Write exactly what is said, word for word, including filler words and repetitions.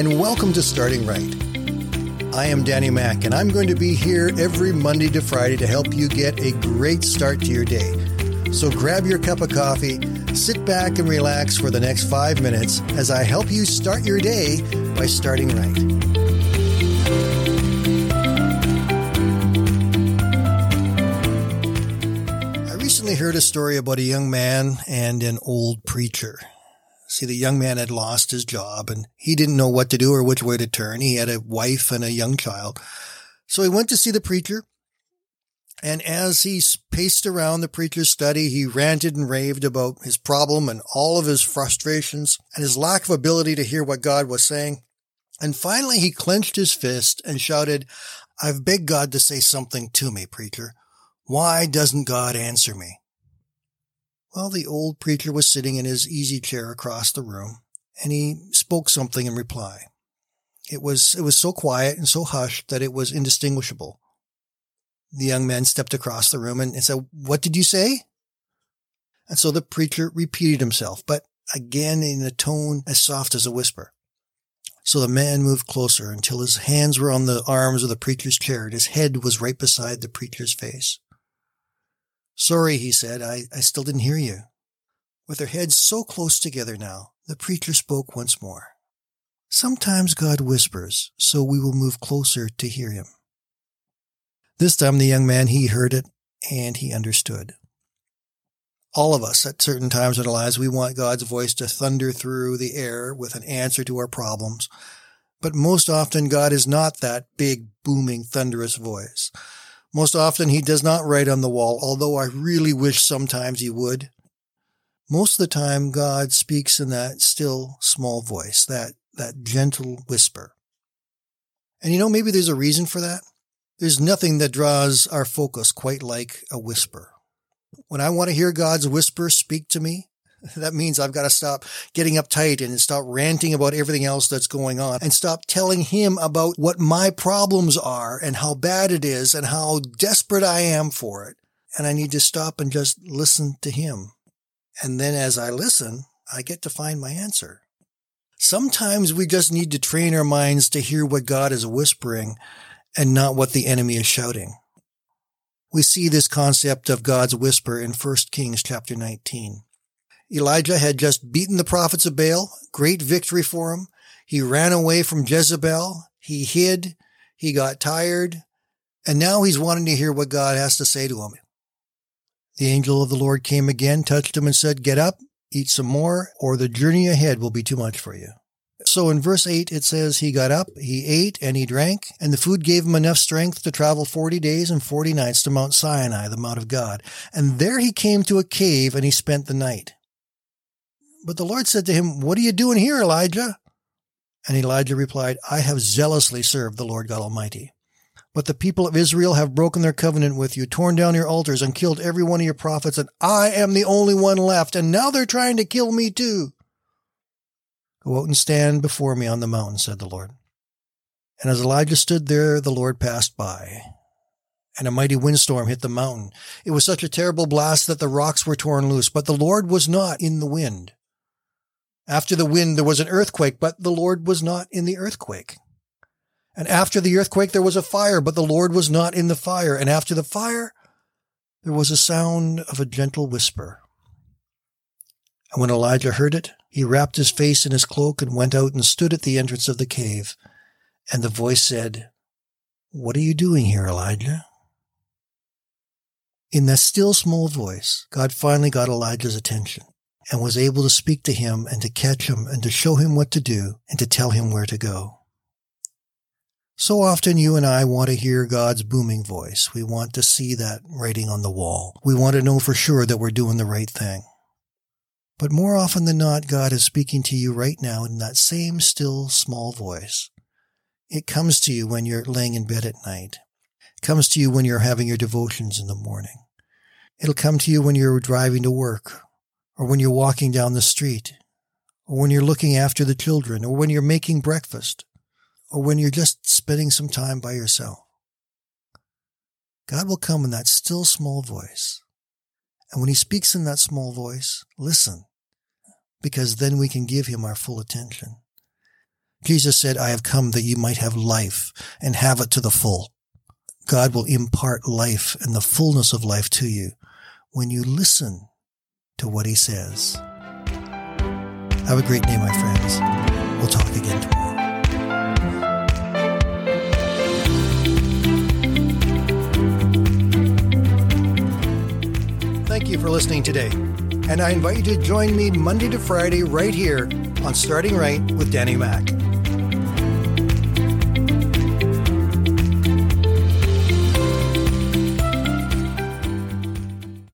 and welcome to Starting Right. I am Danny Mack, and I'm going to be here every Monday to Friday to help you get a great start to your day. So grab your cup of coffee, sit back and relax for the next five minutes as I help you start your day by starting right. I heard a story about a young man and an old preacher. See, the young man had lost his job and he didn't know what to do or which way to turn. He had a wife and a young child. So he went to see the preacher. And as he paced around the preacher's study, he ranted and raved about his problem and all of his frustrations and his lack of ability to hear what God was saying. And finally, he clenched his fist and shouted, "I've begged God to say something to me, preacher. Why doesn't God answer me?" Well, the old preacher was sitting in his easy chair across the room, and he spoke something in reply. It was it was so quiet and so hushed that it was indistinguishable. The young man stepped across the room and, and said, "What did you say?" And so the preacher repeated himself, but again in a tone as soft as a whisper. So the man moved closer until his hands were on the arms of the preacher's chair, and his head was right beside the preacher's face. "Sorry," he said, I, I still didn't hear you." With their heads so close together now, the preacher spoke once more. "Sometimes God whispers, so we will move closer to hear him." This time the young man, he heard it, and he understood. All of us, at certain times in our lives, we want God's voice to thunder through the air with an answer to our problems. But most often, God is not that big, booming, thunderous voice. Most often, he does not write on the wall, although I really wish sometimes he would. Most of the time, God speaks in that still, small voice, that, that gentle whisper. And you know, maybe there's a reason for that. There's nothing that draws our focus quite like a whisper. When I want to hear God's whisper speak to me, that means I've got to stop getting uptight and stop ranting about everything else that's going on and stop telling him about what my problems are and how bad it is and how desperate I am for it. And I need to stop and just listen to him. And then as I listen, I get to find my answer. Sometimes we just need to train our minds to hear what God is whispering and not what the enemy is shouting. We see this concept of God's whisper in First Kings chapter nineteen. Elijah had just beaten the prophets of Baal, great victory for him. He ran away from Jezebel, he hid, he got tired, and now he's wanting to hear what God has to say to him. The angel of the Lord came again, touched him and said, "Get up, eat some more, or the journey ahead will be too much for you." So in verse eight it says, he got up, he ate, and he drank, and the food gave him enough strength to travel forty days and forty nights to Mount Sinai, the Mount of God. And there he came to a cave, and he spent the night. But the Lord said to him, "What are you doing here, Elijah?" And Elijah replied, "I have zealously served the Lord God Almighty. But the people of Israel have broken their covenant with you, torn down your altars, and killed every one of your prophets, and I am the only one left, and now they're trying to kill me too. Go out and stand before me on the mountain," said the Lord. And as Elijah stood there, the Lord passed by. And a mighty windstorm hit the mountain. It was such a terrible blast that the rocks were torn loose, but the Lord was not in the wind. After the wind, there was an earthquake, but the Lord was not in the earthquake. And after the earthquake, there was a fire, but the Lord was not in the fire. And after the fire, there was a sound of a gentle whisper. And when Elijah heard it, he wrapped his face in his cloak and went out and stood at the entrance of the cave. And the voice said, "What are you doing here, Elijah?" In that still small voice, God finally got Elijah's attention and was able to speak to him and to catch him and to show him what to do and to tell him where to go. So often you and I want to hear God's booming voice. We want to see that writing on the wall. We want to know for sure that we're doing the right thing. But more often than not, God is speaking to you right now in that same still, small voice. It comes to you when you're laying in bed at night. It comes to you when you're having your devotions in the morning. It'll come to you when you're driving to work, or when you're walking down the street, or when you're looking after the children, or when you're making breakfast, or when you're just spending some time by yourself. God will come in that still, small voice. And when he speaks in that small voice, listen. Because then we can give him our full attention. Jesus said, I have come that you might have life and have it to the full. God will impart life and the fullness of life to you when you listen to what he says. Have a great day, my friends. We'll talk again tomorrow. Thank you for listening today. And I invite you to join me Monday to Friday right here on Starting Right with Danny Mack.